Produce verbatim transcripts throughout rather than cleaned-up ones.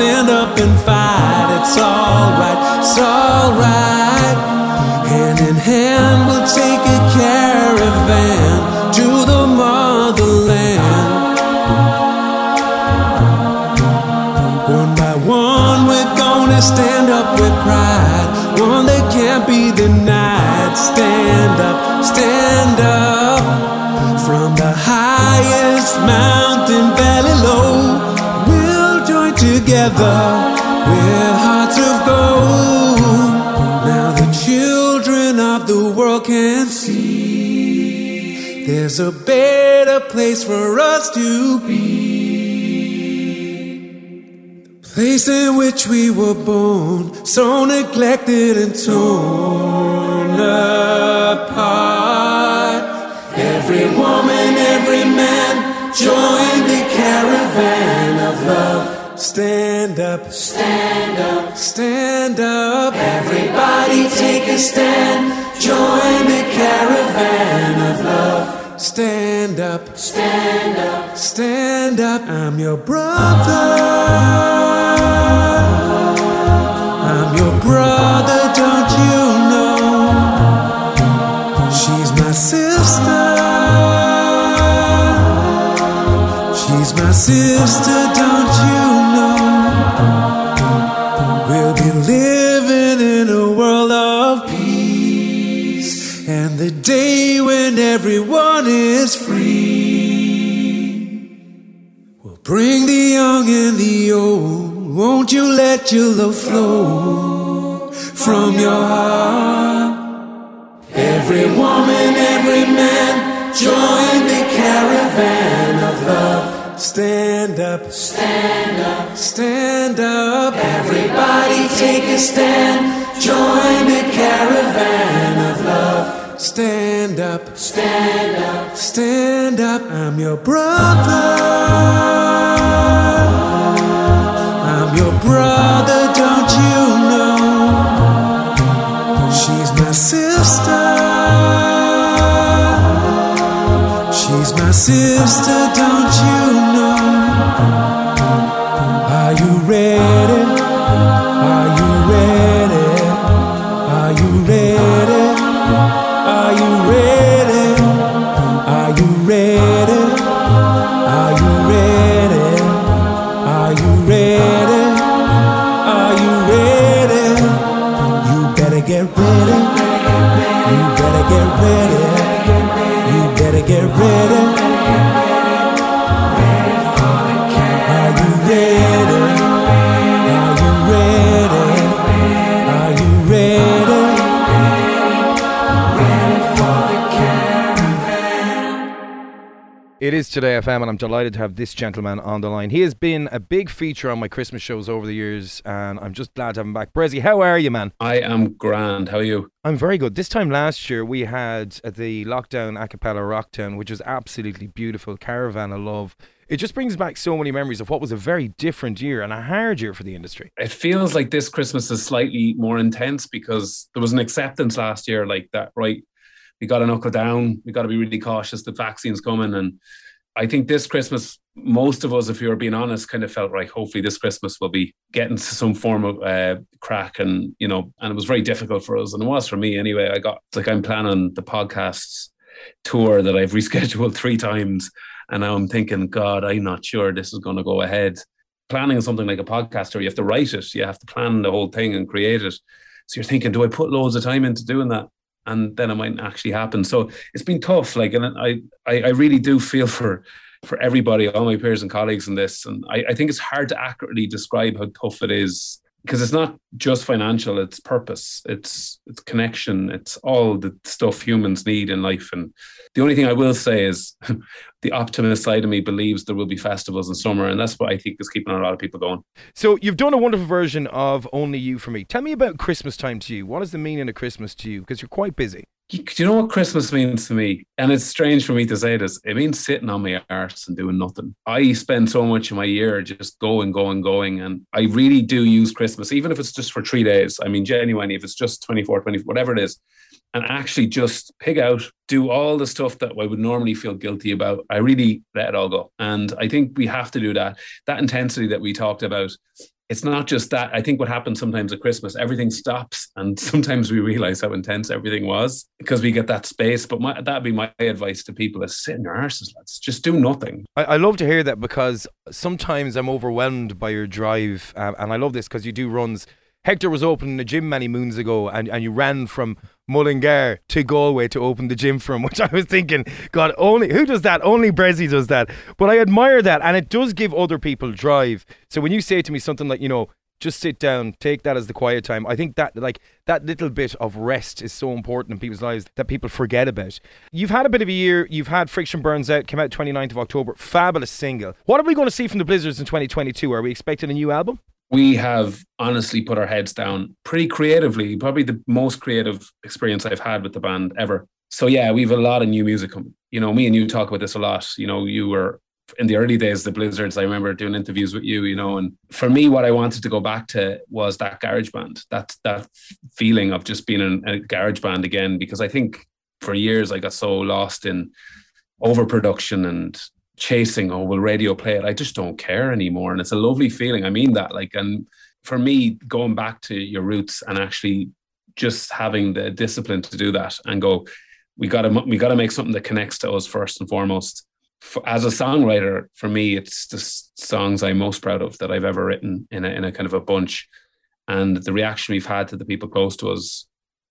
stand up and fight. It's alright, it's alright. Hand in hand we'll take a caravan to the motherland. One by one we're gonna stand up with pride, one that can't be denied. Stand up, stand up. From the highest mountain, valley low, we'll join together with hearts of gold. Now the children of the world can see there's a better place for us to be. Place in which we were born, so neglected and torn apart. Every woman, every man, join the caravan of love. Stand up, stand up, stand up. Everybody take a stand, join the caravan of love. Stand up, stand up, stand up. I'm your brother, I'm your brother, don't you know? She's my sister, she's my sister, don't you know? We'll be living in a world of peace, and the day when everyone is free. We'll bring the young and the old. Won't you let your love flow from your heart? Every woman, every man, join the caravan of love. Stand up, stand up, stand up. Everybody take a stand, join the caravan of love. Stand up, stand up, stand up. I'm your brother, I'm your brother, don't you know? She's my sister, she's my sister, don't you know? Are you ready? Are you ready? Are you ready? Are you ready? Are you ready? Are you ready? Are you ready? Are you ready? You better get ready. You better get ready. You better get ready. Are you ready? Are you ready? Are you ready? It is Today F M, and I'm delighted to have this gentleman on the line. He has been a big feature on my Christmas shows over the years, and I'm just glad to have him back. Bressie, how are you, man? I am grand. How are you? I'm very good. This time last year, we had the lockdown a cappella Rocktown, which was absolutely beautiful. Caravan of Love. It just brings back so many memories of what was a very different year and a hard year for the industry. It feels like this Christmas is slightly more intense because there was an acceptance last year like that, right? We got to knuckle down. We got to be really cautious. The vaccine's coming. And I think this Christmas, most of us, if you're being honest, kind of felt right. Hopefully this Christmas we'll be getting to some form of uh, crack. And, you know, and it was very difficult for us. And it was for me anyway. I got like I'm planning the podcast tour that I've rescheduled three times. And now I'm thinking, God, I'm not sure this is going to go ahead. Planning something like a podcast tour, you have to write it. You have to plan the whole thing and create it. So you're thinking, do I put loads of time into doing that? And then it mightn't actually happen. So it's been tough. Like, and I, I, I really do feel for, for everybody, all my peers and colleagues in this. And I, I think it's hard to accurately describe how tough it is because it's not just financial. It's purpose. It's it's connection. It's all the stuff humans need in life. And the only thing I will say is the optimist side of me believes there will be festivals in summer. And that's what I think is keeping a lot of people going. So you've done a wonderful version of Only You For Me. Tell me about Christmas time to you. What is the meaning of Christmas to you? Because you're quite busy. Do you know what Christmas means to me? And it's strange for me to say this. It means sitting on my arse and doing nothing. I spend so much of my year just going, going, going. And I really do use Christmas, even if it's just for three days. I mean, genuinely, if it's just twenty-four, twenty-four, whatever it is. And actually just pig out, do all the stuff that I would normally feel guilty about. I really let it all go. And I think we have to do that. That intensity that we talked about it's not just that. I think what happens sometimes at Christmas, everything stops, and sometimes we realize how intense everything was because we get that space. But my, that'd be my advice to people is sit in your arses, lads. Just do nothing. I, I love to hear that, because sometimes I'm overwhelmed by your drive. Um, and I love this because you do runs. Hector was opening a gym many moons ago, and, and you ran from Mullingar to Galway to open the gym from, which I was thinking, God, only who does that? Only Bressie does that. But I admire that, and it does give other people drive. So when you say to me something like, you know, just sit down, take that as the quiet time, I think that like that little bit of rest is so important in people's lives that people forget about. You've had a bit of a year. You've had Friction Burns Out, came out twenty-ninth of October, fabulous single. What are we going to see from the Blizzards in twenty twenty-two? Are we expecting a new album? We have honestly put our heads down pretty creatively, probably the most creative experience I've had with the band ever. So yeah, we've a lot of new music coming. You know, me and you talk about this a lot. You know, you were in the early days, the Blizzards, I remember doing interviews with you, you know, and for me, what I wanted to go back to was that garage band, that, that feeling of just being in a garage band again, because I think for years I got so lost in overproduction and chasing, oh, will radio play it? I just don't care anymore. And it's a lovely feeling. I mean that, like, and for me, going back to your roots and actually just having the discipline to do that and go, we got to, we got to make something that connects to us first and foremost. For, as a songwriter, for me, it's the songs I'm most proud of that I've ever written in a, in a kind of a bunch. And the reaction we've had to the people close to us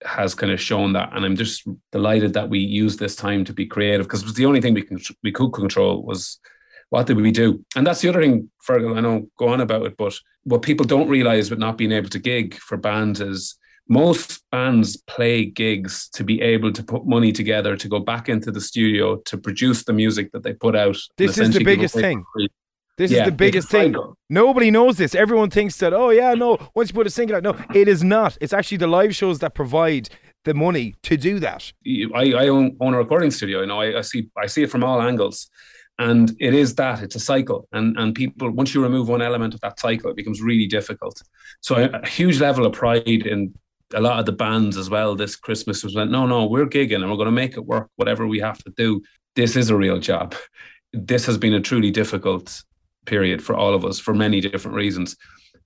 has kind of shown that, and I'm just delighted that we used this time to be creative, because it was the only thing we can we could control was what did we do. And that's the other thing, Fergal, I know go on about it, but what people don't realize with not being able to gig for bands is most bands play gigs to be able to put money together to go back into the studio to produce the music that they put out. This is the biggest thing. This yeah, is the biggest thing. Nobody knows this. Everyone thinks that, oh, yeah, no, once you put a single out. No, it is not. It's actually the live shows that provide the money to do that. I, I own, own a recording studio. You know, I, I see I see it from all angles. And it is that. It's a cycle. And, and people, once you remove one element of that cycle, it becomes really difficult. So a, a huge level of pride in a lot of the bands as well this Christmas was like, no, no, we're gigging and we're going to make it work, whatever we have to do. This is a real job. This has been a truly difficult period for all of us for many different reasons,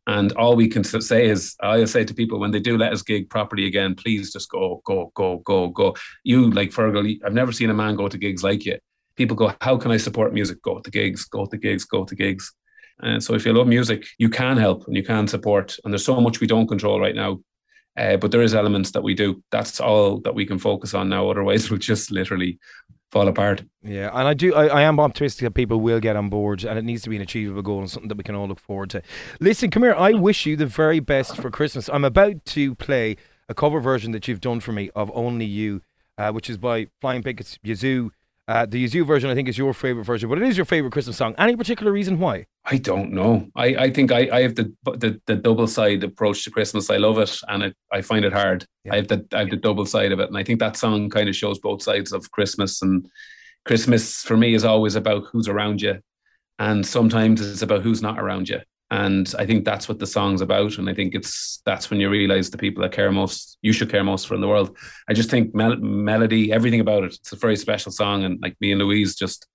and all we can say is I say to people when they do let us gig properly again, please just go go go go go you like Fergal, I've never seen a man go to gigs like you. People go, how can I support music? Go to gigs, go to gigs, go to gigs. And so if you love music, you can help and you can support, and there's so much we don't control right now, uh, but there is elements that we do. That's all that we can focus on now, otherwise we'll just literally fall apart. Yeah, and I do. I, I am optimistic that people will get on board, and it needs to be an achievable goal and something that we can all look forward to. Listen, come here. I wish you the very best for Christmas. I'm about to play a cover version that you've done for me of Only You, uh, which is by Flying Pickets, Yazoo. Uh, the Yazoo version, I think, is your favourite version, but it is your favourite Christmas song. Any particular reason why? I don't know. I, I think I, I have the, the the double side approach to Christmas. I love it, and it, I find it hard. Yeah. I have the I have the double side of it, and I think that song kind of shows both sides of Christmas. And Christmas for me is always about who's around you, and sometimes it's about who's not around you. And I think that's what the song's about. And I think it's that's when you realise the people that care most, you should care most for in the world. I just think mel- melody, everything about it, it's a very special song. And like me and Louise just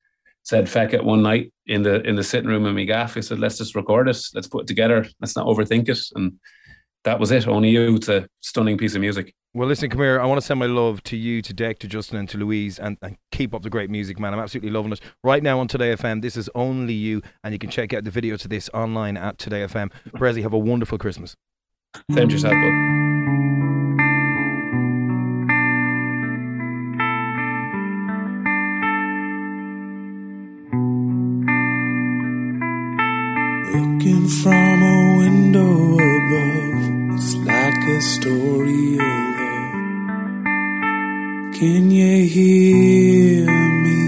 said, feck it one night in the in the sitting room in my gaff. We said, let's just record it. Let's put it together. Let's not overthink it. And that was it. Only You. It's a stunning piece of music. Well, listen, come here. I want to send my love to you, to Deck, to Justin, and to Louise, and, and keep up the great music, man. I'm absolutely loving it. Right now on Today F M, this is Only You, and you can check out the video to this online at Today F M. Bressie, have a wonderful Christmas. Same to yourself, bud. Looking from a window above, it's like a story of love. Can you hear me?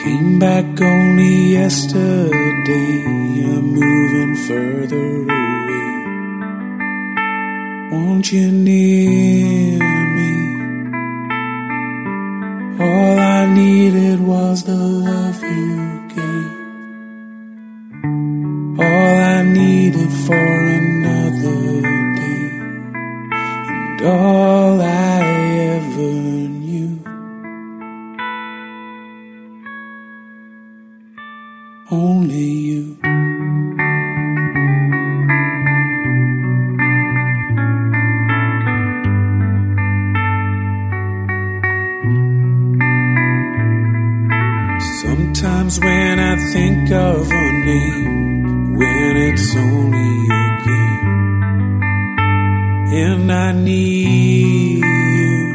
Came back only yesterday, I'm moving further away. Won't you near me? All I needed was the love you gave. All I needed for another day, and all I ever knew. Only you. comes when I think of her name, when it's only a game. And I need you.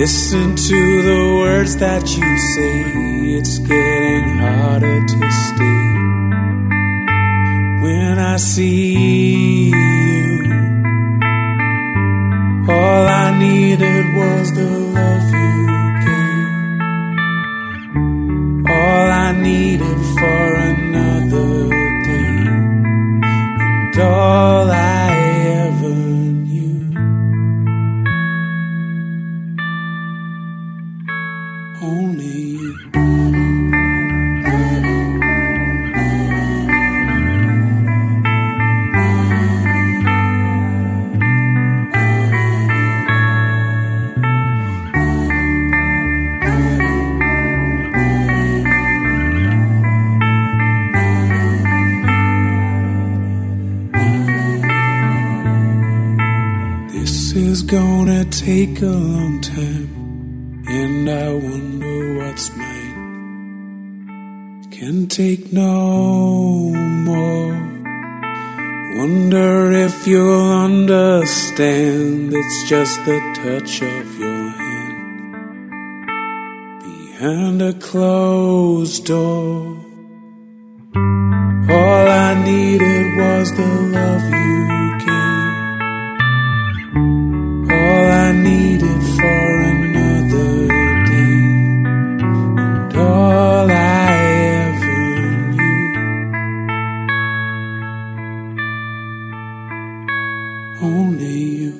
Listen to the words that you say. It's getting harder to stay. When I see you, all I needed was the love you gave. All I needed for another day, and all I ever knew. Only you. Gonna take a long time, and I wonder what's mine. Can take no more. Wonder if you'll understand. It's just the touch of your hand behind a closed door. All I needed was the love you. I needed for another day, and all I ever knew, only you.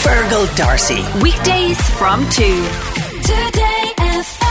Fergal D'Arcy, weekdays from two. Today F M.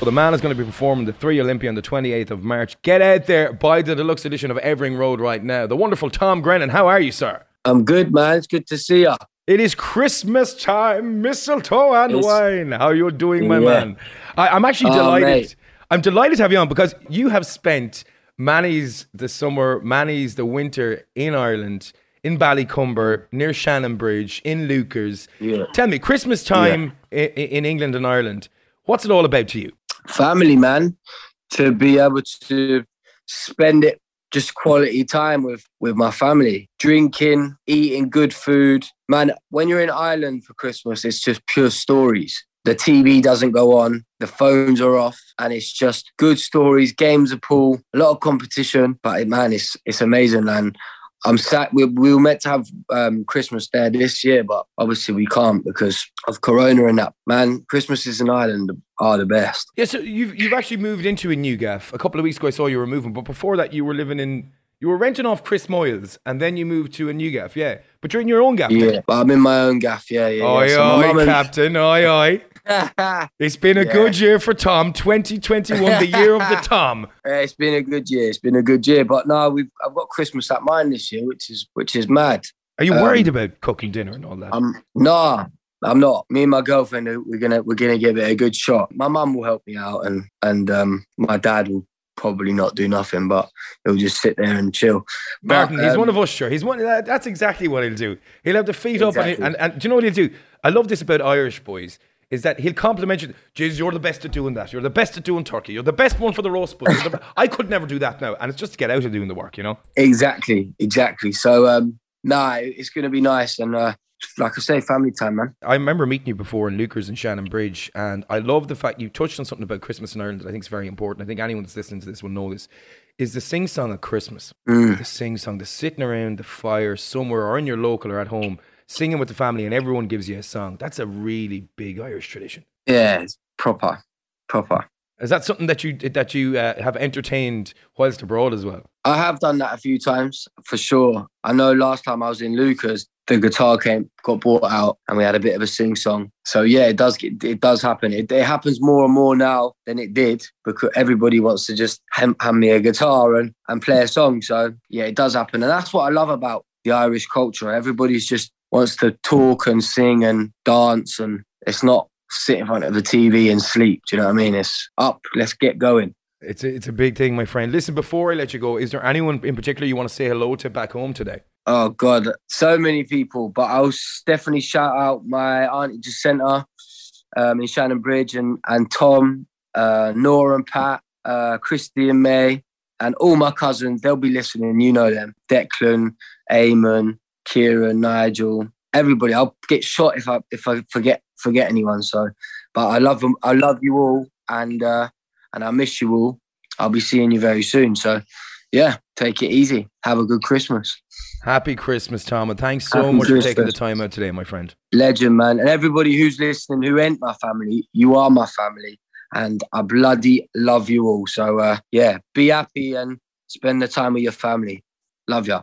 Well, the man is going to be performing the Three Olympia on the twenty-eighth of March. Get out there, buy the deluxe edition of Evering Road right now. The wonderful Tom Grennan. How are you, sir? I'm good, man. It's good to see you. It is Christmas time, mistletoe and it's... wine. How are you doing, my yeah. man? I, I'm actually oh, delighted. Mate. I'm delighted to have you on because you have spent Manny's the summer, Manny's the winter in Ireland, in Ballycumber, near Shannon Bridge, in Lucas. Yeah. Tell me, Christmas time yeah. in, in England and Ireland, what's it all about to you? Family, man, to be able to spend it just quality time with with my family, drinking, eating good food, man. When you're in Ireland for Christmas, it's just pure stories. The T V doesn't go on, the phones are off, and it's just good stories, games of pool, a lot of competition. But man, it's it's amazing. And I'm sad we, we were meant to have um, Christmas there this year, but obviously we can't because of Corona and that. Man, Christmases in Ireland are the best. Yeah, so you've you've actually moved into a new gaff. A couple of weeks ago I saw you were moving, but before that you were living in, you were renting off Chris Moyles, and then you moved to a new gaff, yeah. But you're in your own gaff. Yeah, then. But I'm in my own gaff, yeah, yeah. Aye, yeah. So aye, and... Captain, aye, aye. It's been a yeah. good year for Tom, twenty twenty-one, the year of the Tom. Yeah, it's been a good year, it's been a good year. But no, we've I've got Christmas at mine this year, which is which is mad. Are you um, worried about cooking dinner and all that? Um, nah, I'm not. Me and my girlfriend, we're gonna we're gonna give it a good shot. My mum will help me out, and and um, my dad will probably not do nothing, but he'll just sit there and chill. Martin, but, um, he's one of us, sure. He's one. That, that's exactly what he'll do. He'll have the feet exactly. up, and, and and do you know what he'll do? I love this about Irish boys is that he'll compliment you. Jesus, you're the best at doing that. You're the best at doing turkey. You're the best one for the roast. But the, I could never do that now, and it's just to get out of doing the work, you know. Exactly, exactly. So, um, nah, it's going to be nice, and uh, like I say, family time, man. I remember meeting you before in Lucas and Shannon Bridge, and I love the fact you touched on something about Christmas in Ireland that I think is very important. I think anyone that's listening to this will know this, is the sing-song at Christmas. Mm. The sing-song, the sitting around the fire somewhere or in your local or at home, singing with the family and everyone gives you a song. That's a really big Irish tradition. Yeah, it's proper, proper. Is that something that you that you uh, have entertained whilst abroad as well? I have done that a few times, for sure. I know last time I was in Lucas, the guitar came, got brought out, and we had a bit of a sing song. So yeah, it does get, it does happen. It, it happens more and more now than it did because everybody wants to just hand, hand me a guitar and, and play a song. So yeah, it does happen, and that's what I love about the Irish culture. Everybody's just wants to talk and sing and dance, and it's not sit in front of the T V and sleep. Do you know what I mean? It's up. Let's get going. It's a, it's a big thing, my friend. Listen, before I let you go, is there anyone in particular you want to say hello to back home today? Oh, God, so many people. But I'll definitely shout out my Auntie Jacinta um, in Shannon Bridge and, and Tom, uh, Nora and Pat, uh, Christy and May, and all my cousins. They'll be listening. You know them. Declan, Eamon, Kieran, Nigel, everybody. I'll get shot if I if I forget forget anyone. So, but I love them. I love you all, and uh, and I miss you all. I'll be seeing you very soon. So, yeah, take it easy. Have a good Christmas. Happy Christmas, Tom, and thanks so Happy much Christmas. for taking the time out today, my friend. Legend, man, and everybody who's listening, who ain't my family, you are my family, and I bloody love you all. So, uh, yeah, be happy and spend the time with your family. Love ya.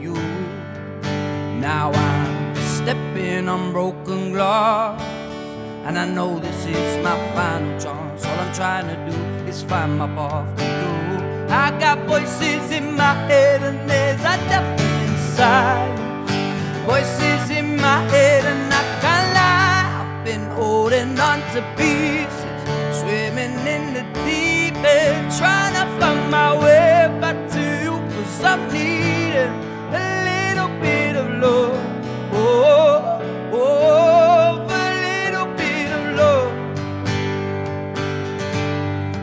you. Now I'm stepping on broken glass, and I know this is my final chance. All I'm trying to do is find my path to you. I got voices in my head and there's a depth inside. Voices in my head and I can't lie. I've been holding on to pieces, swimming in the deep, trying to find my way back to you, 'cause I'm needing a little bit of love. Oh, oh, oh, a little bit of love.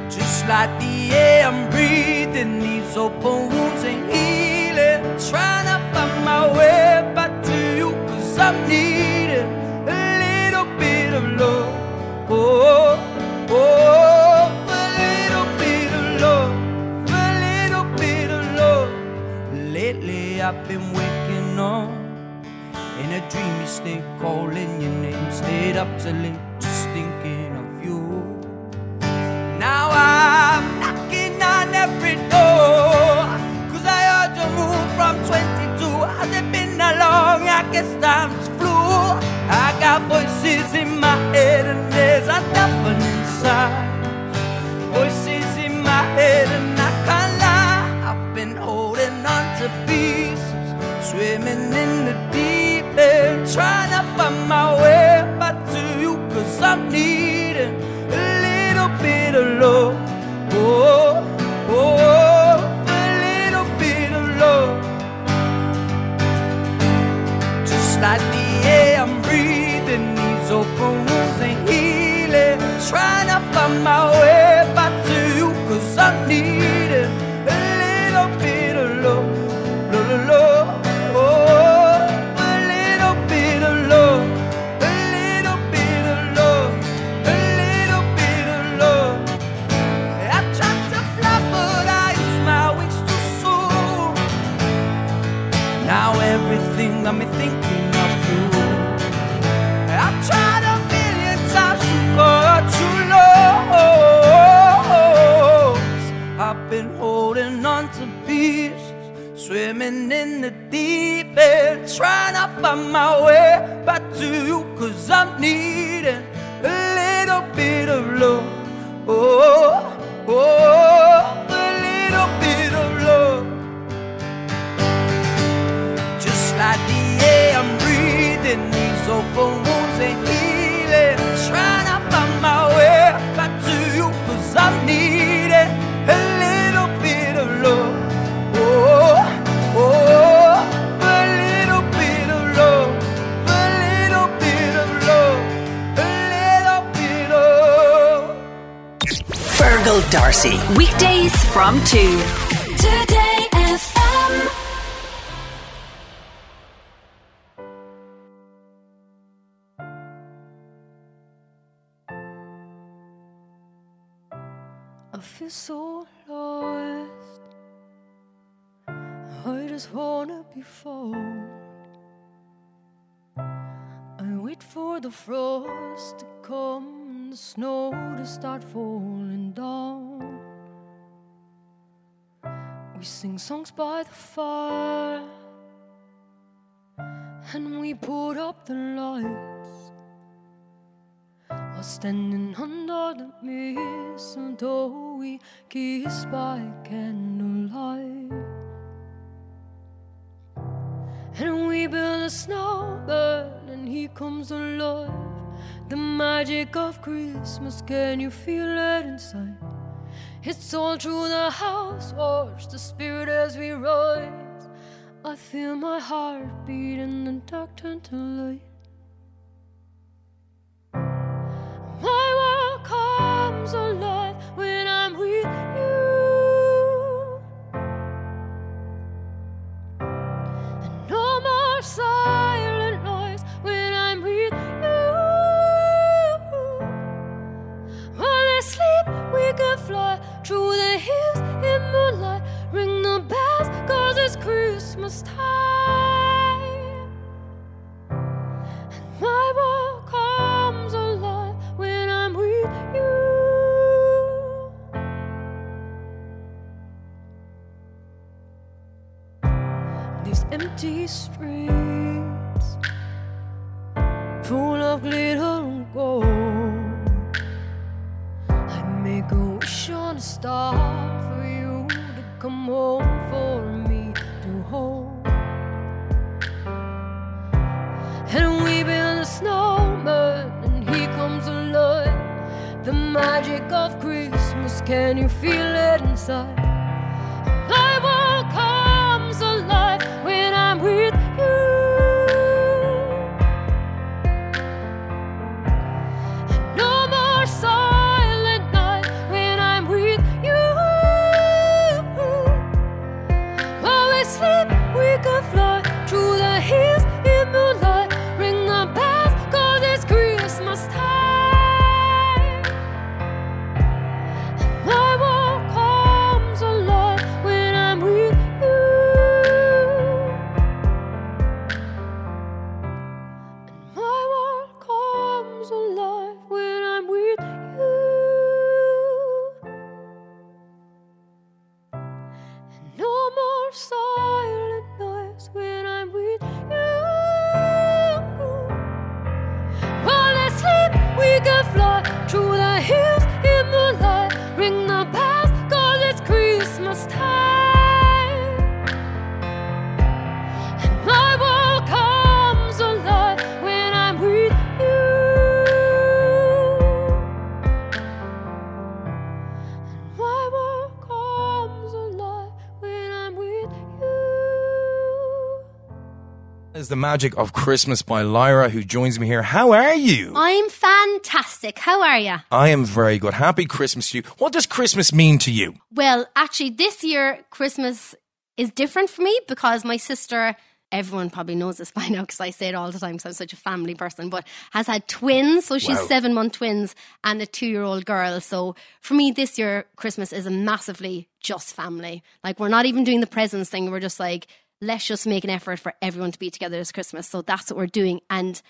Just like the air I'm breathing, these open wounds ain't healing. Trying to find my way back to you, 'cause I'm needing a little bit of love. Oh, oh, I've been waking up in a dreamy state, calling your name. Stayed up till late, just thinking of you. Now I'm knocking on every door, 'cause I heard you move from twenty-two. Has it been that long? I guess time's flew. I got voices in my head and there's a deafening inside. Voices in my head and I can't lie. I've been holding on to be swimming in the deep end, trying to find my way back to you, 'cause I'm needing a little bit of love. Oh, oh, oh, a little bit of love. Just like the air I'm breathing, these open wounds ain't healing. Trying to find my way back to you, 'cause I'm needing a little bit of love, love, love. Got me thinking of you. I've tried a million times to call true love. I've been holding on to pieces, swimming in the deep end, trying to find my way back to you, 'cause I'm needing a little bit of love. Oh, oh, a little bit of love. Like the air I'm breathing, these open wounds ain't healing. Trying to find my way back to you, 'cause I'm needing a little bit of love. Oh, oh, a little bit of love, a little bit of love, a little bit of love. Fergal D'Arcy, weekdays from two. Today F M. I feel so lost, I just wanna be found. I wait for the frost to come and the snow to start falling down. We sing songs by the fire, and we put up the lights while standing under the mistletoe. We kiss by candlelight, and we build a snowbird, and he comes alive. The magic of Christmas, can you feel it inside? It's all through the house, watch the spirit as we rise. I feel my heart beat and the dark turn to light. My world comes alive when I'm with you, and no more silent noise when I'm with you. While I sleep, we can fly through the hills in moonlight. Ring the bells, cause it's Christmas time. And my world comes alive when I'm with you. These empty streets full of glitter and gold, I make a wish on a star for you to come home, for me to hold. And we build a snowman, and he comes alive. The magic of Christmas, can you feel it inside? My world comes alive when I'm with you, and no more sorrow. The Magic of Christmas by Lyra, who joins me here. How are you? I'm fantastic. How are you? I am very good. Happy Christmas to you. What does Christmas mean to you? Well, actually, this year, Christmas is different for me because my sister, everyone probably knows this by now because I say it all the time because I'm such a family person, but has had twins. So she's wow. seven-month twins and a two-year-old girl. So for me, this year, Christmas is a massively just family. Like, we're not even doing the presents thing. We're just like, let's just make an effort for everyone to be together this Christmas. So that's what we're doing. And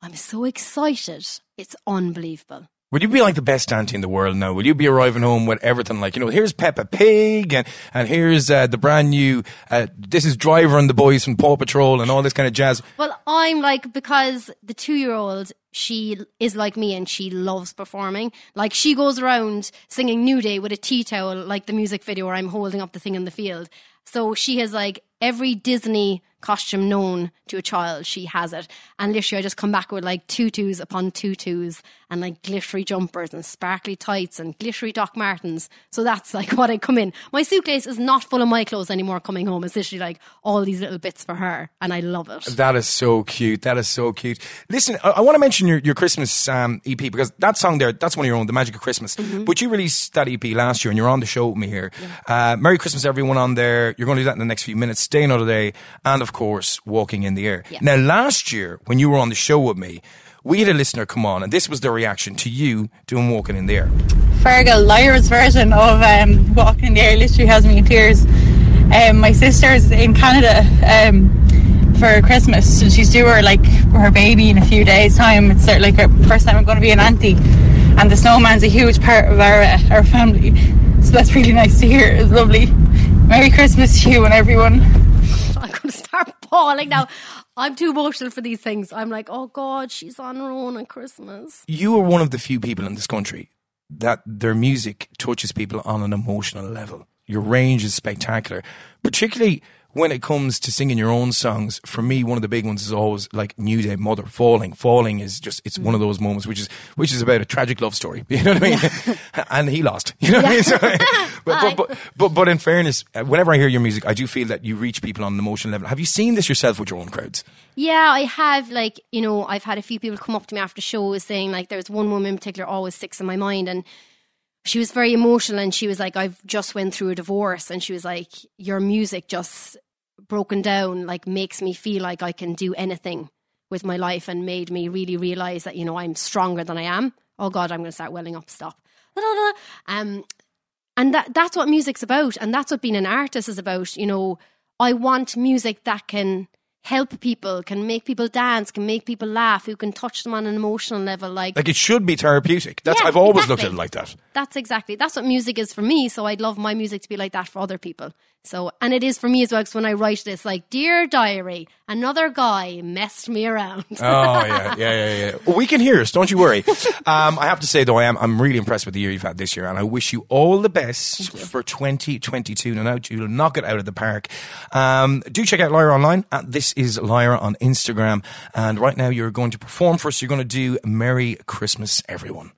I'm so excited. It's unbelievable. Will you be like the best auntie in the world now? Will you be arriving home with everything like, you know, here's Peppa Pig and, and here's uh, the brand new, uh, this is Driver and the Boys from Paw Patrol and all this kind of jazz? Well, I'm like, because the two-year-old, she is like me and she loves performing. Like, she goes around singing New Day with a tea towel, like the music video where I'm holding up the thing in the field. So she has like every Disney costume known to a child, she has it. And literally I just come back with like tutus upon tutus and like glittery jumpers and sparkly tights and glittery Doc Martens. So that's like what I come in. My suitcase is not full of my clothes anymore coming home. It's literally like all these little bits for her and I love it. That is so cute. That is so cute. Listen, I, I want to mention your, your Christmas um, E P because that song there, that's one of your own, The Magic of Christmas. Mm-hmm. But you released that E P last year and you're on the show with me here. Yeah. Uh, Merry Christmas everyone on there. You're going to do that in the next few minutes. Stay another day. And of course, Walking in the Air. Yeah. Now, last year, when you were on the show with me, we had a listener come on, and this was their reaction to you doing Walking in the Air. Fergal, Lyra's version of um, Walking in the Air literally has me in tears. Um, my sister's in Canada um, for Christmas, and she's due her, like, her baby in a few days' time. It's sort of like her first time I'm going to be an auntie, and the snowman's a huge part of our, uh, our family, so that's really nice to hear. It's lovely. Merry Christmas to you and everyone. I'm going to start bawling now. I'm too emotional for these things. I'm like, oh God, she's on her own at Christmas. You are one of the few people in this country that their music touches people on an emotional level. Your range is spectacular, particularly when it comes to singing your own songs. For me, one of the big ones is always like New Day, Mother, Falling. Falling is just, it's mm. one of those moments which is which is about a tragic love story. You know what I mean? Yeah. And he lost. You know yeah. what I mean? So, but, but, but, but, but in fairness, whenever I hear your music, I do feel that you reach people on an emotional level. Have you seen this yourself with your own crowds? Yeah, I have. Like, you know, I've had a few people come up to me after shows saying, like, there's one woman in particular always sticks in my mind, and she was very emotional, and she was like, I've just went through a divorce, and she was like, your music just broken down, like makes me feel like I can do anything with my life, and made me really realise that, you know, I'm stronger than I am. Oh God, I'm going to start welling up, stop. Um, and that that's what music's about, and that's what being an artist is about. You know, I want music that can help people, can make people dance, can make people laugh, who can touch them on an emotional level. Like, like it should be therapeutic. That's yeah, I've always exactly. looked at it like that. That's exactly. That's what music is for me. So I'd love my music to be like that for other people. So, and it is for me as well, because when I write this, like, dear diary, another guy messed me around. Oh, yeah, yeah, yeah, yeah. Well, we can hear us, don't you worry. um, I have to say, though, I am, I'm really impressed with the year you've had this year, and I wish you all the best for twenty twenty-two. Now, you'll knock it out of the park. Um, do check out Lyra online. At This Is Lyra on Instagram. And right now, you're going to perform for us. You're going to do Merry Christmas, Everyone.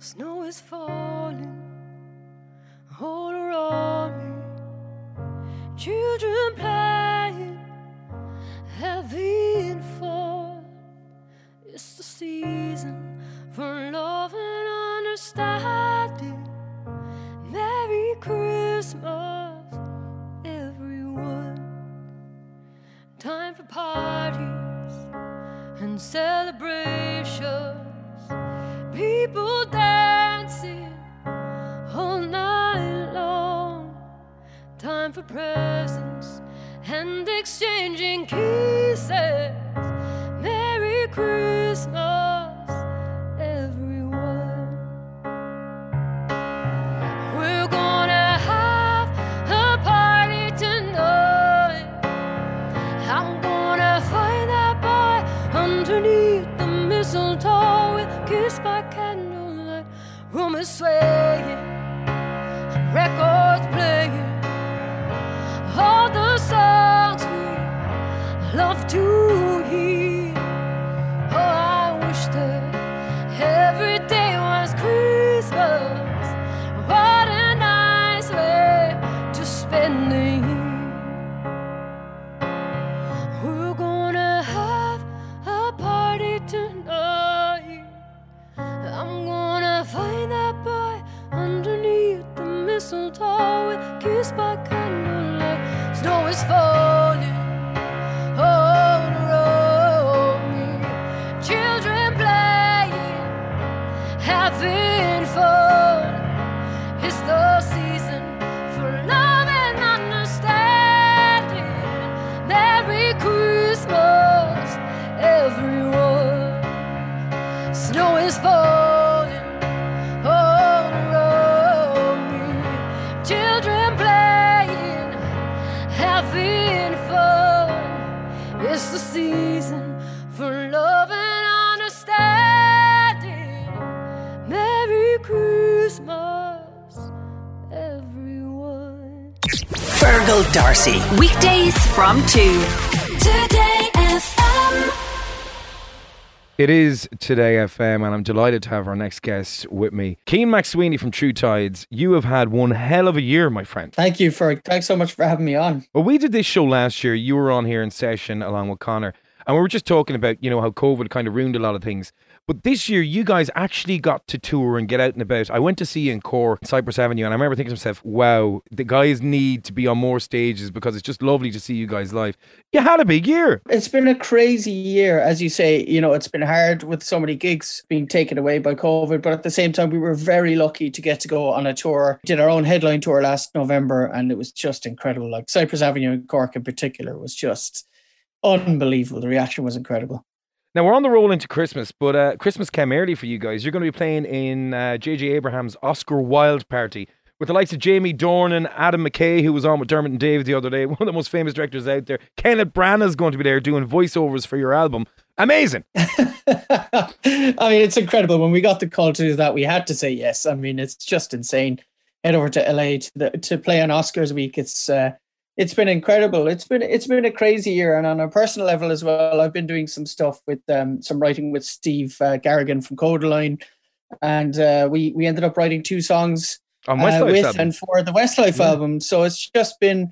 Snow is falling all around me, children playing, heavy and fun. It's the season for love and understanding. Merry Christmas, everyone. Time for parties and celebrations. People dancing all night long. Time for presents and exchanging kisses. Merry Christmas, everyone. We're gonna have a party tonight. I'm gonna find that boy underneath the mistletoe. Kiss by candlelight, room is swaying, records playing, all the songs we love to hear. Oh, I wish that every day was Christmas. What a nice way to spend the year. We're gonna have a party tonight. I'm gonna find that boy underneath the mistletoe, with kiss by candlelight. Snow is falling all around me, children playing, having fun. It's the season for love and understanding. Merry Christmas, everyone. Snow is falling. It's the season for love and understanding. Merry Christmas, everyone. Fergal D'Arcy, weekdays from two. Today F M. It is Today F M, and I'm delighted to have our next guest with me. Keane McSweeney from True Tides, you have had one hell of a year, my friend. Thank you for, thanks so much for having me on. Well, we did this show last year. You were on here in session along with Connor, and we were just talking about, you know, how COVID kind of ruined a lot of things. But this year, you guys actually got to tour and get out and about. I went to see you in Cork, Cypress Avenue, and I remember thinking to myself, wow, the guys need to be on more stages, because it's just lovely to see you guys live. You had a big year. It's been a crazy year. As you say, you know, it's been hard with so many gigs being taken away by COVID, but at the same time, we were very lucky to get to go on a tour. We did our own headline tour last November, and it was just incredible. Like Cypress Avenue in Cork in particular was just unbelievable. The reaction was incredible. Now, we're on the roll into Christmas, but uh, Christmas came early for you guys. You're going to be playing in uh, J J. Abrams' Oscar Wilde party with the likes of Jamie Dornan, Adam McKay, who was on with Dermot and Dave the other day, one of the most famous directors out there. Kenneth Branagh's going to be there doing voiceovers for your album. Amazing. I mean, it's incredible. When we got the call to do that, we had to say yes. I mean, it's just insane. Head over to L A to, the, to play on Oscars week. It's uh, it's been incredible. It's been it's been a crazy year, and on a personal level as well, I've been doing some stuff with um, some writing with Steve uh, Garrigan from Codaline, and uh, we we ended up writing two songs on Westlife uh, with album. and for the Westlife yeah. album. So it's just been,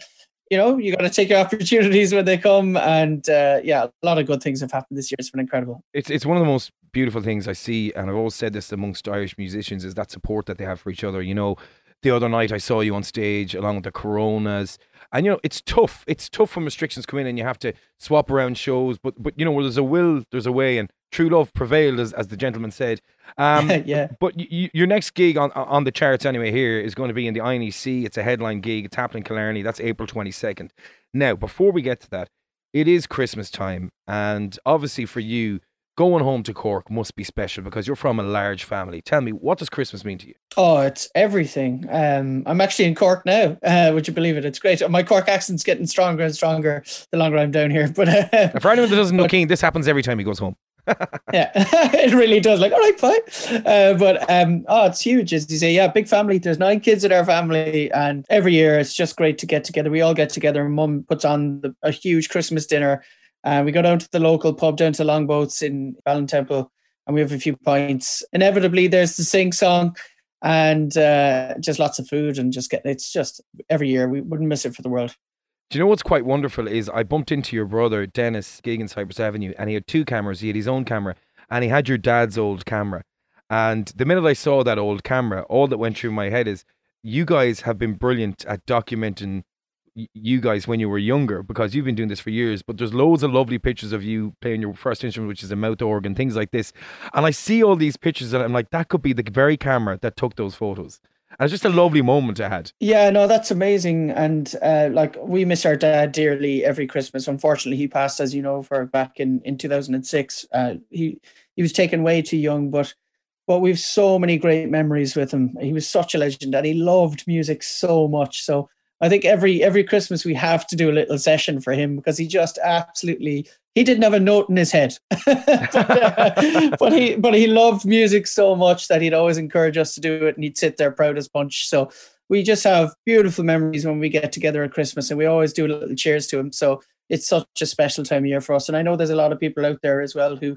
you know, you got to take your opportunities when they come, and uh, yeah, a lot of good things have happened this year. It's been incredible. It's it's one of the most beautiful things I see, and I've always said this amongst Irish musicians, is that support that they have for each other. You know, the other night I saw you on stage along with the Coronas, and you know, it's tough. It's tough when restrictions come in and you have to swap around shows, but but you know, where there's a will, there's a way, and true love prevailed, as, as the gentleman said. Um, yeah. But you, your next gig on on the charts anyway here is going to be in the I N E C. It's a headline gig. It's happening in Killarney. That's April twenty-second. Now, before we get to that, it is Christmas time, and obviously for you, going home to Cork must be special because you're from a large family. Tell me, what does Christmas mean to you? Oh, it's everything. Um, I'm actually in Cork now. Uh, would you believe it? It's great. My Cork accent's getting stronger and stronger the longer I'm down here. But uh, for anyone that doesn't but, know Keane, this happens every time he goes home. Yeah, it really does. Like, all right, fine. Uh, but um, oh, it's huge. As you say, yeah, big family. There's nine kids in our family, and every year it's just great to get together. We all get together. Mum puts on the, a huge Christmas dinner. Uh, we go down to the local pub, down to Longboats in Ballintemple, and we have a few pints. Inevitably, there's the sing song and uh, just lots of food, and just get, it's just every year. We wouldn't miss it for the world. Do you know what's quite wonderful is I bumped into your brother, Dennis, gig in Cypress Avenue, and he had two cameras. He had his own camera, and he had your dad's old camera. And the minute I saw that old camera, all that went through my head is, you guys have been brilliant at documenting you guys when you were younger, because you've been doing this for years, but there's loads of lovely pictures of you playing your first instrument, which is a mouth organ, things like this. And I see all these pictures and I'm like, that could be the very camera that took those photos. And it's just a lovely moment I had. Yeah, no, that's amazing. And uh, like, we miss our dad dearly every Christmas. Unfortunately, he passed, as you know, for back in, in two thousand six. Uh, he, he was taken way too young, but But we've so many great memories with him. He was such a legend, and he loved music so much. So I think every every Christmas we have to do a little session for him, because he just absolutely, he didn't have a note in his head. but, uh, but he but he loved music so much that he'd always encourage us to do it, and he'd sit there proud as punch. So we just have beautiful memories when we get together at Christmas, and we always do little cheers to him. So it's such a special time of year for us. And I know there's a lot of people out there as well who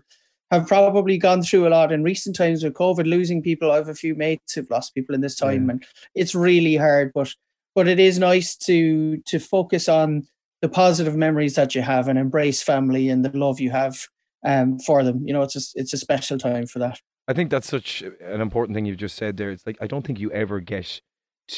have probably gone through a lot in recent times with COVID, losing people. I have a few mates who've lost people in this time, yeah. and it's really hard, but But it is nice to to focus on the positive memories that you have, and embrace family and the love you have um, for them. You know, it's just, it's a special time for that. I think that's such an important thing you've just said there. It's like, I don't think you ever get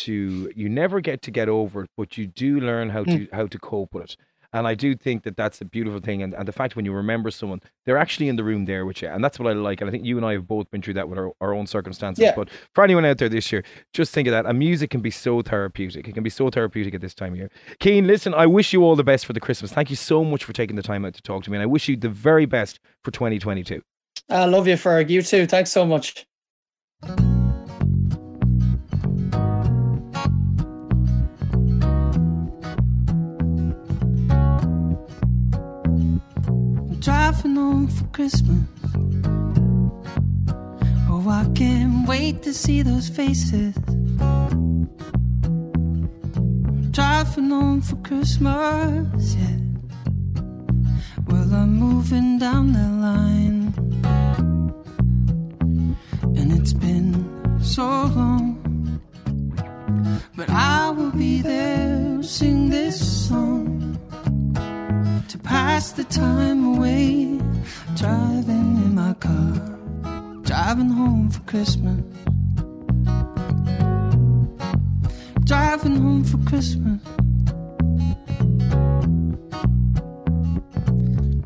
to, you never get to get over it, but you do learn how to mm. how to cope with it. And I do think that that's a beautiful thing. And, and the fact when you remember someone, they're actually in the room there with you. And that's what I like. And I think you and I have both been through that with our, our own circumstances. Yeah. But for anyone out there this year, just think of that. And music can be so therapeutic. It can be so therapeutic at this time of year. Keane, listen, I wish you all the best for the Christmas. Thank you so much for taking the time out to talk to me. And I wish you the very best for twenty twenty-two. I love you, Ferg. You too. Thanks so much. Driving home for Christmas. Oh, I can't wait to see those faces. Driving home for Christmas, yeah. Well, I'm moving down the line, and it's been so long, but I will be there, sing this song to pass the time away, driving in my car, driving home for Christmas, driving home for Christmas.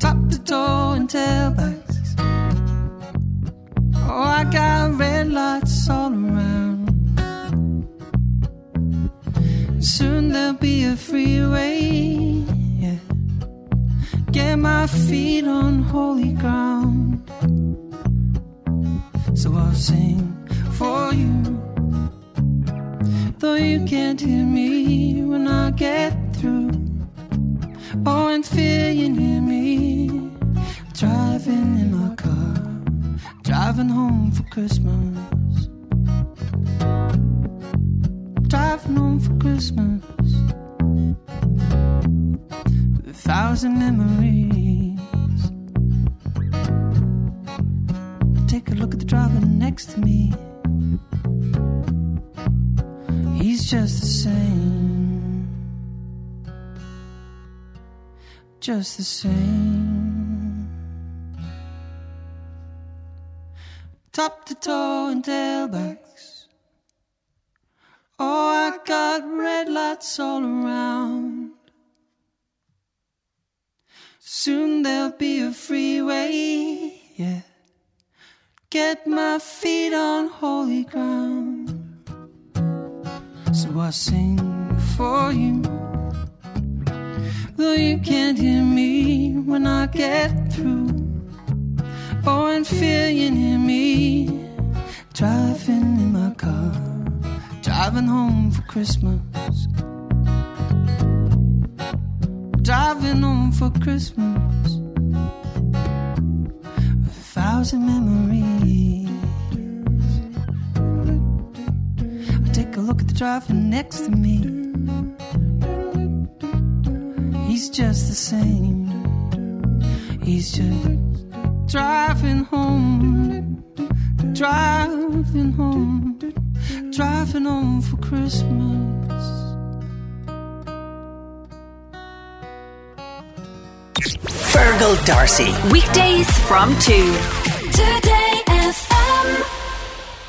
Top the door and taillights. Oh, I got red lights all around. Soon there'll be a freeway. our feet on holy ground. So I'll sing for you, though you can't hear me when I get through. Oh, and fear you near me, driving in my car, driving home for Christmas, driving home for Christmas. With a thousand memories. I take a look at the driver next to me. He's just the same, just the same, top to toe and tailbacks. Oh, I got red lights all around. Soon there'll be a freeway, yeah. Get my feet on holy ground. So I sing for you, though you can't hear me when I get through. Oh, and fear you near me, driving in my car, driving home for Christmas, driving home for Christmas, with a thousand memories. Look at the driver next to me. He's just the same. He's just driving home, driving home, driving home for Christmas. Fergal D'Arcy, weekdays from two. Today F M.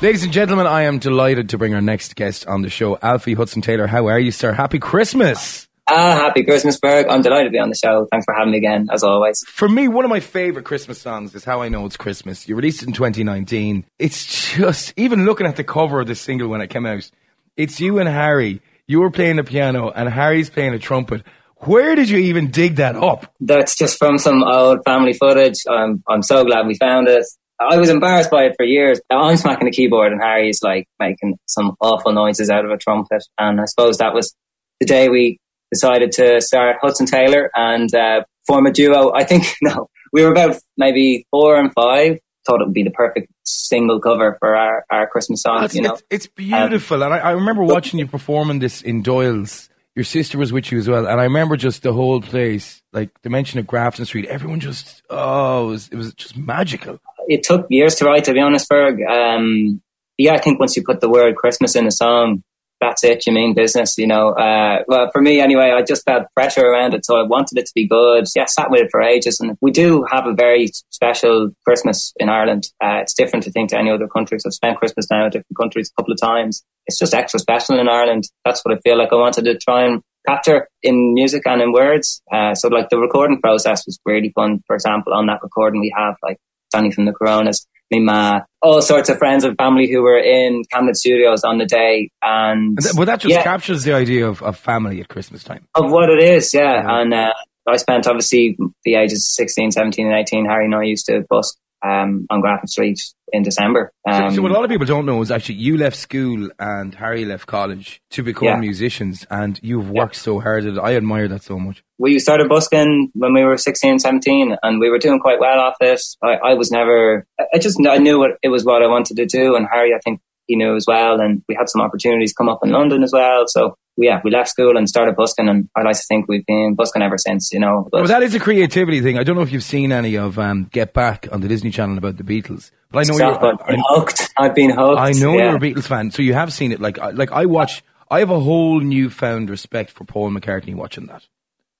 Ladies and gentlemen, I am delighted to bring our next guest on the show, Alfie Hudson-Taylor. How are you, sir? Happy Christmas! Ah, happy Christmas, Berg. I'm delighted to be on the show. Thanks for having me again, as always. For me, one of my favourite Christmas songs is How I Know It's Christmas. You released it in twenty nineteen. It's just, even looking at the cover of this single when it came out, it's you and Harry. You were playing the piano and Harry's playing a trumpet. Where did you even dig that up? That's just from some old family footage. I'm, I'm so glad we found it. I was embarrassed by it for years. I'm smacking the keyboard and Harry's like making some awful noises out of a trumpet. And I suppose that was the day we decided to start Hudson Taylor and uh, form a duo. I think, no, we were about maybe four and five. Thought it would be the perfect single cover for our, our Christmas song. It's, you know, it's, it's beautiful. Um, and I, I remember watching you performing this in Doyle's. Your sister was with you as well. And I remember just the whole place, like the mention of Grafton Street, everyone just, oh, it was, it was just magical. It took years to write, to be honest, Ferg. Um, yeah, I think once you put the word Christmas in a song, that's it, you mean business, you know. Uh, well, for me anyway, I just had pressure around it, so I wanted it to be good. Yeah, I sat with it for ages, and we do have a very special Christmas in Ireland. Uh, it's different, I think, to any other countries. I've spent Christmas now in different countries a couple of times. It's just extra special in Ireland. That's what I feel like I wanted to try and capture in music and in words. Uh, so, like, the recording process was really fun. For example, on that recording, we have, like, Johnny from The Coronas, me ma, all sorts of friends and family who were in Camden Studios on the day. And well, that just yeah. captures the idea of, of family at Christmas time. Of what it is, yeah. yeah. And uh, I spent, obviously, the ages sixteen, seventeen and eighteen, Harry and I used to bus um, on Grafton Street in December. Um, so, so what a lot of people don't know is actually you left school and Harry left college to become yeah. musicians, and you've worked yeah. so hard at it. I admire that so much. We started busking when we were sixteen, seventeen, and we were doing quite well off it. I, I was never, I just I knew what, it was what I wanted to do, and Harry, I think he knew as well, and we had some opportunities come up in London as well, so yeah, we left school and started busking, and I like to think we've been busking ever since, you know. But well, that is a creativity thing. I don't know if you've seen any of um, Get Back on the Disney Channel about the Beatles. But I know Stop, you're... I've been hooked. I've been hooked. I know yeah. you're a Beatles fan, so you have seen it. Like, like I watch... I have a whole newfound respect for Paul McCartney watching that.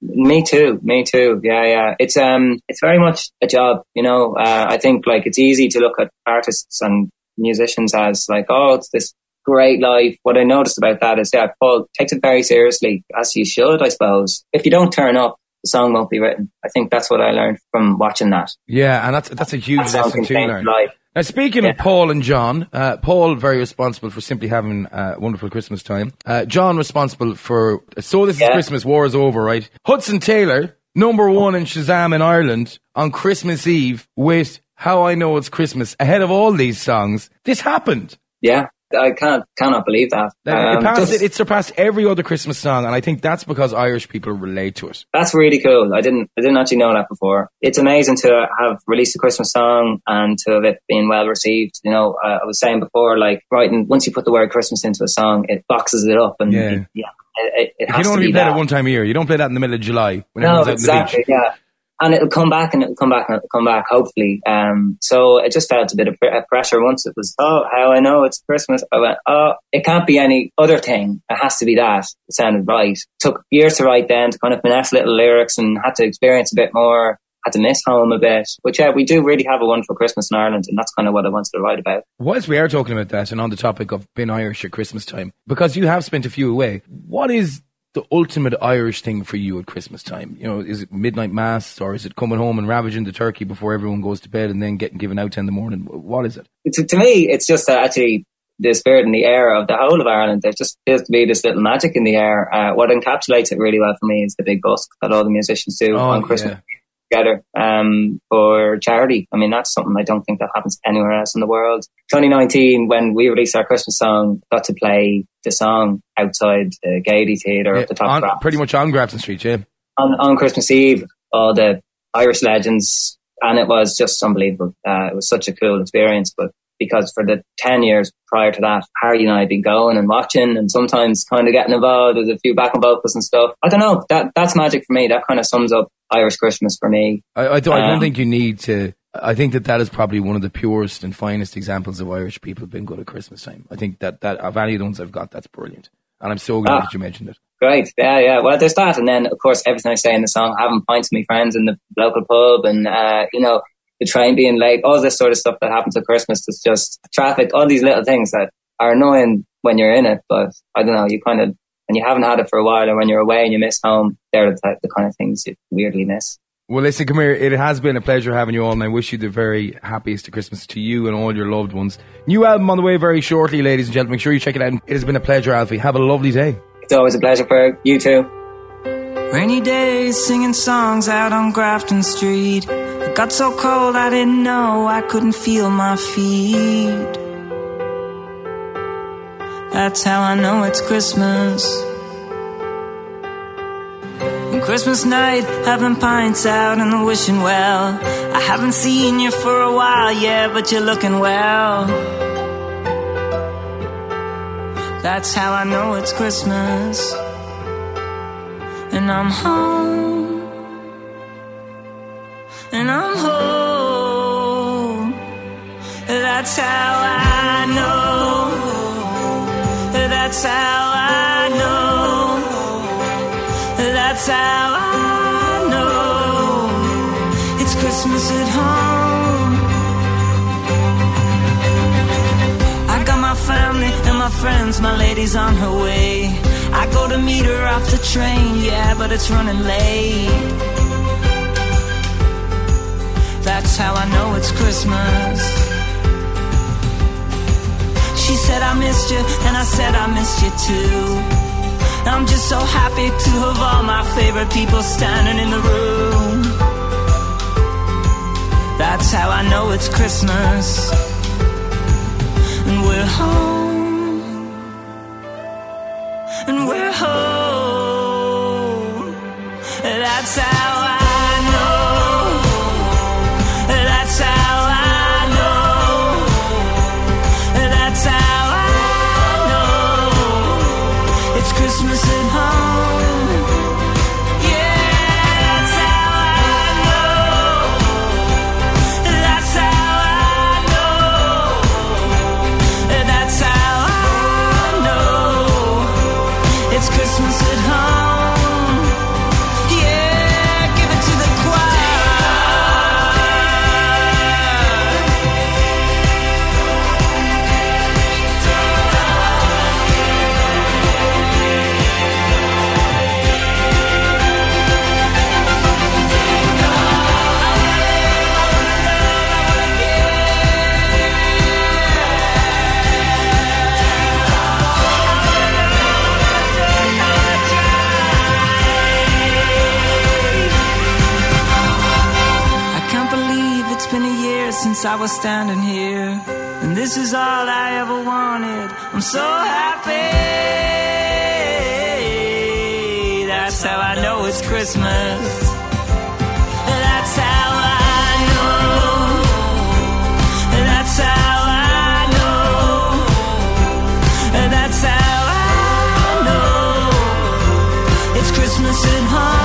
Me too. Me too. Yeah, yeah. It's um, it's very much a job, you know. Uh, I think, like, it's easy to look at artists and musicians as, like, oh, it's this... great life. What I noticed about that is that yeah, Paul takes it very seriously, as you should, I suppose. If you don't turn up, the song won't be written. I think that's what I learned from watching that. Yeah, and that's that's a huge that lesson to learn. Life. Now, speaking yeah. of Paul and John, uh, Paul very responsible for simply having a uh, wonderful Christmas time. Uh, John responsible for So This yeah. Is Christmas, War Is Over, right? Hudson Taylor. number one in Shazam in Ireland on Christmas Eve with How I Know It's Christmas, ahead of all these songs. This happened. Yeah, I can't, cannot believe that. Um, it, passed, just, it surpassed every other Christmas song, and I think that's because Irish people relate to it. That's really cool. I didn't I didn't actually know that before. It's amazing to have released a Christmas song and to have it been well received. You know, uh, I was saying before, like, writing, once you put the word Christmas into a song, it boxes it up. And yeah. It, yeah it, it has you don't to be play that. It one time a year. You don't play that in the middle of July when no, everyone's out exactly, on the beach. Yeah. And it'll come back and it'll come back and it'll come back, hopefully. Um, so it just felt a bit of pressure once it was, oh, how I know it's Christmas. I went, oh, it can't be any other thing. It has to be that. It sounded right. It took years to write then, to kind of finesse little lyrics and had to experience a bit more, had to miss home a bit. But yeah, we do really have a wonderful Christmas in Ireland, and that's kind of what I wanted to write about. Whilst we are talking about that and on the topic of being Irish at Christmas time, because you have spent a few away, what is the ultimate Irish thing for you at Christmas time? You know, is it midnight mass, or is it coming home and ravaging the turkey before everyone goes to bed and then getting given out in the morning? What is it? It's, to me, it's just uh, actually the spirit and the air of the whole of Ireland. There just feels to be this little magic in the air. Uh, what encapsulates it really well for me is the big busk that all the musicians do oh, on Christmas yeah. together um, for charity. I mean, that's something I don't think that happens anywhere else in the world. twenty nineteen, when we released our Christmas song, got to play the song outside the Gaiety Theatre yeah, at the top on, of pretty much on Grafton Street, yeah. On, on Christmas Eve, all the Irish legends, and it was just unbelievable. Uh, it was such a cool experience, but because for the ten years prior to that, Harry and I had been going and watching and sometimes kind of getting involved with a few backing vocals and stuff. I don't know, that that's magic for me. That kind of sums up Irish Christmas for me. I, I, don't, um, I don't think you need to... I think that that is probably one of the purest and finest examples of Irish people being good at Christmas time. I think that, that of any of the ones I've got, that's brilliant. And I'm so glad ah, that you mentioned it. Great. Yeah, yeah. Well, there's that. And then, of course, everything I say in the song, having pints with my friends in the local pub and, uh, you know, the train being late, all this sort of stuff that happens at Christmas. It's just traffic, all these little things that are annoying when you're in it. But I don't know, you kind of, and you haven't had it for a while, and when you're away and you miss home, they're the, the kind of things you weirdly miss. Well, listen, come here. It has been a pleasure having you all, and I wish you the very happiest of Christmas to you and all your loved ones. New album on the way very shortly, ladies and gentlemen. Make sure you check it out. It has been a pleasure, Alfie. Have a lovely day. It's always a pleasure, Ferg. You too. Rainy days, singing songs out on Grafton Street. It got so cold I didn't know I couldn't feel my feet. That's how I know it's Christmas. Christmas night, having pints out in the wishing well. I haven't seen you for a while, yeah, but you're looking well. That's how I know it's Christmas. And I'm home. And I'm home. That's how I know. That's how I know. That's how I know it's Christmas at home. I got my family and my friends, my lady's on her way. I go to meet her off the train, yeah, but it's running late. That's how I know it's Christmas. She said I missed you, and I said I missed you too. I'm just so happy to have all my favorite people standing in the room. That's how I know it's Christmas. And we're home. And we're home. That's how I know. That's how I know. That's how Christmas at home. Yeah, that's how I know. That's how I know. That's how I know it's Christmas at home. Yeah, give it to the choir. since I was standing here, and this is all I ever wanted. I'm so happy. That's how I know it's Christmas. That's how I know. That's how I know. That's how I know it's Christmas at home.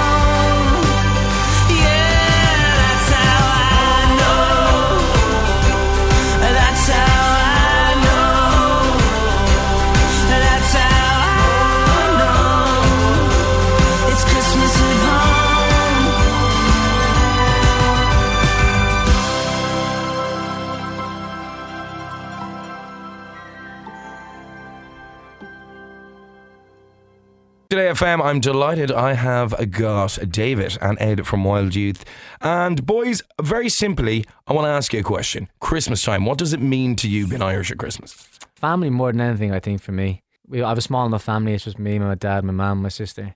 Today F M, I'm delighted I have got David and Ed from Wild Youth. And boys, very simply, I want to ask you a question. Christmas time, what does it mean to you being Irish at Christmas? Family more than anything, I think, for me. We I have a small enough family, it's just me, my dad, my mum, my sister.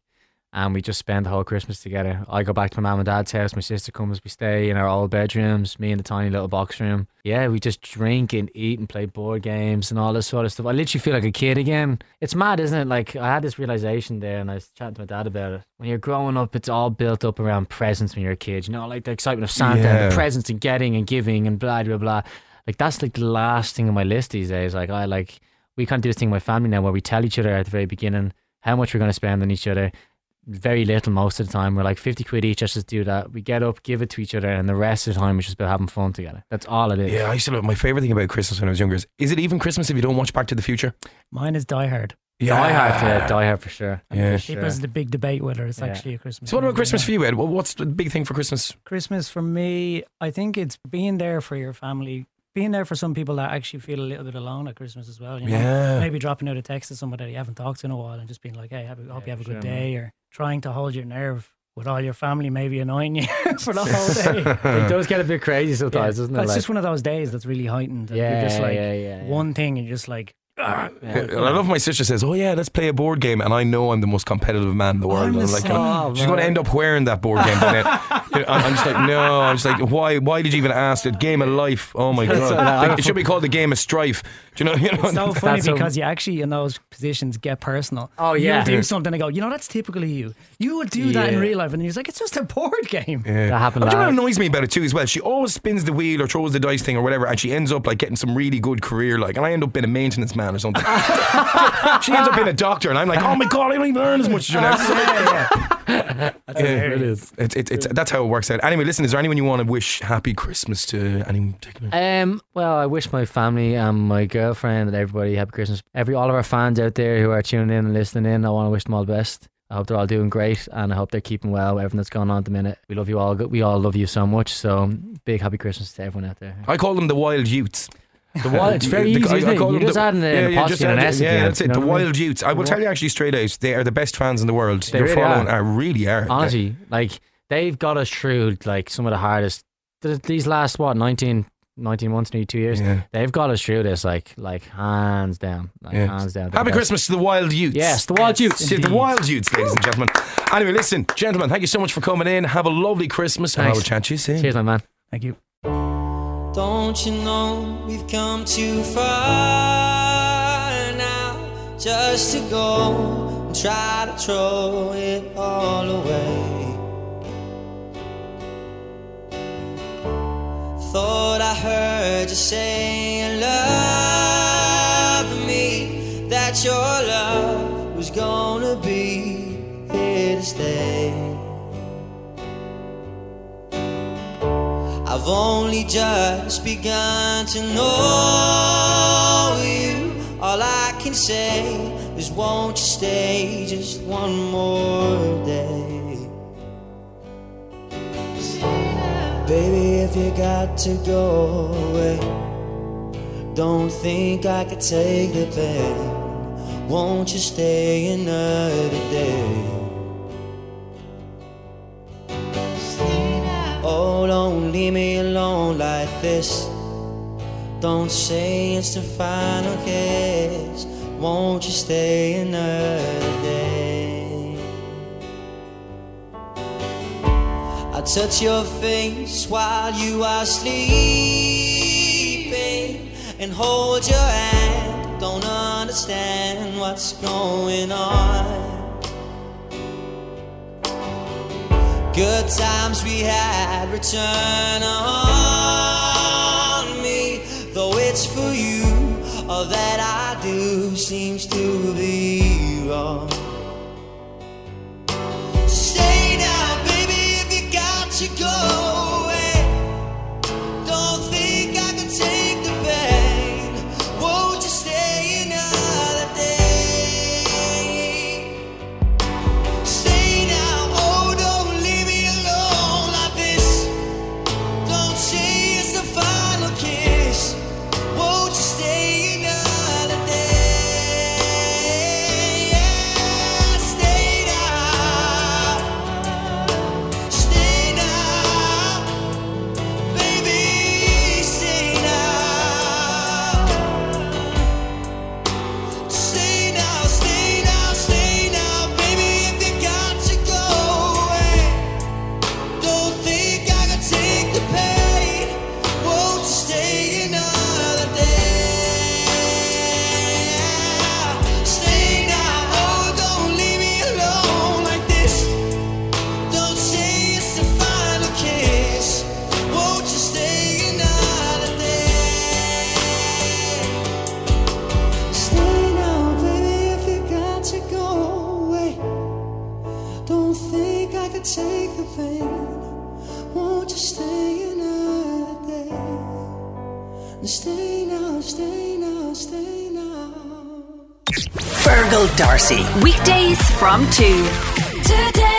And we just spend the whole Christmas together. I go back to my mum and dad's house, my sister comes, we stay in our old bedrooms, me in the tiny little box room. Yeah, we just drink and eat and play board games and all this sort of stuff. I literally feel like a kid again. It's mad, isn't it? Like, I had this realisation there and I was chatting to my dad about it. When you're growing up, it's all built up around presents when you're a kid. You know, like the excitement of Santa yeah. and the presents and getting and giving and blah, blah, blah. Like, that's like the last thing on my list these days. Like, I like, we can't do this thing in my family now where we tell each other at the very beginning how much we're going to spend on each other. Very little most of the time. We're like fifty quid each, let's just do that. We get up, give it to each other, and the rest of the time we're just about having fun together. That's all it is. Yeah, I used to love, my favourite thing about Christmas when I was younger is, is it even Christmas if you don't watch Back to the Future? Mine is Die Hard. Yeah. Die Hard, yeah, Die Hard for sure. Yeah. It was the big debate whether it's yeah. actually a Christmas. So what about Christmas for you, Ed? What's the big thing for Christmas? Christmas for me, I think it's being there for your family. Being there for some people that actually feel a little bit alone at Christmas as well, you know? Yeah. Maybe dropping out a text to somebody that you haven't talked to in a while and just being like, hey, I hope yeah, you have a good sure, day, man. Or trying to hold your nerve with all your family maybe annoying you for the whole day. It does get a bit crazy sometimes, yeah. doesn't it? It's like, just one of those days that's really heightened. And yeah, you're just like yeah, yeah, yeah. one thing and just like, yeah. And I love my sister says, oh yeah, let's play a board game. And I know I'm the most competitive man in the world. I'm, I'm like, oh, she's going to end up wearing that board game by then. I'm just like, no. I'm just like, why Why did you even ask that? Game of life. Oh my God. Like, it should be called the game of strife. Do you know? You know it's so funny because you actually in those positions get personal. Oh yeah. You'll do something and go, you know, that's typically you. You would do that yeah. in real life. And he's like, it's just a board game. Yeah. That happened. Do you know what annoys me about it too as well? She always spins the wheel or throws the dice thing or whatever, and she ends up like getting some really good career, like, and I end up being a maintenance man or something. She ends up being a doctor and I'm like, oh my God, I don't even learn as much as you know. yeah, yeah. That's yeah, it is. It's, it's, it's, that's how it works out. Anyway, listen, is there anyone you want to wish happy Christmas to? Anyone particular? Um, well, I wish my family and my girlfriend and everybody happy Christmas. Every all of our fans out there who are tuning in and listening in, I want to wish them all the best. I hope they're all doing great and I hope they're keeping well with everything that's going on at the minute. We love you all. We all love you so much. So big happy Christmas to everyone out there. I call them the Wild Youths. The wild, it's very the, easy, I, isn't I it? You just add an apostrophe and an S. Yeah, that's it. The Wild Youths. I will tell you actually straight out, they are the best fans in the world. They Your really following are. are really are. Honestly, they, like they've got us through like some of the hardest. These last what nineteen, nineteen months, nearly two years. Yeah. They've got us through this, like like hands down, like yeah. hands down. Happy best. Christmas to the Wild Youths. Yes, the Wild Youths. Yes, the Wild Youths, ladies and gentlemen. Anyway, listen, gentlemen, thank you so much for coming in. Have a lovely Christmas, Thanks. and I will chat to you soon. Cheers, my man. Thank you. Don't you know we've come too far now just to go and try to throw it all away? Thought I heard you say you love me, that your love was gonna be here to stay. I've only just begun to know you. All I can say is won't you stay just one more day? Baby, if you got to go away, don't think I could take the pain. Won't you stay another day? Oh, don't leave me alone like this. Don't say it's the final kiss. Won't you stay another day? I touch your face while you are asleep. and hold your hand. Don't understand what's going on. Good times we had return on me, though it's for you. All that I do seems to be wrong. Stay now, baby, if you got to go. Fergal D'Arcy, weekdays from two. Today.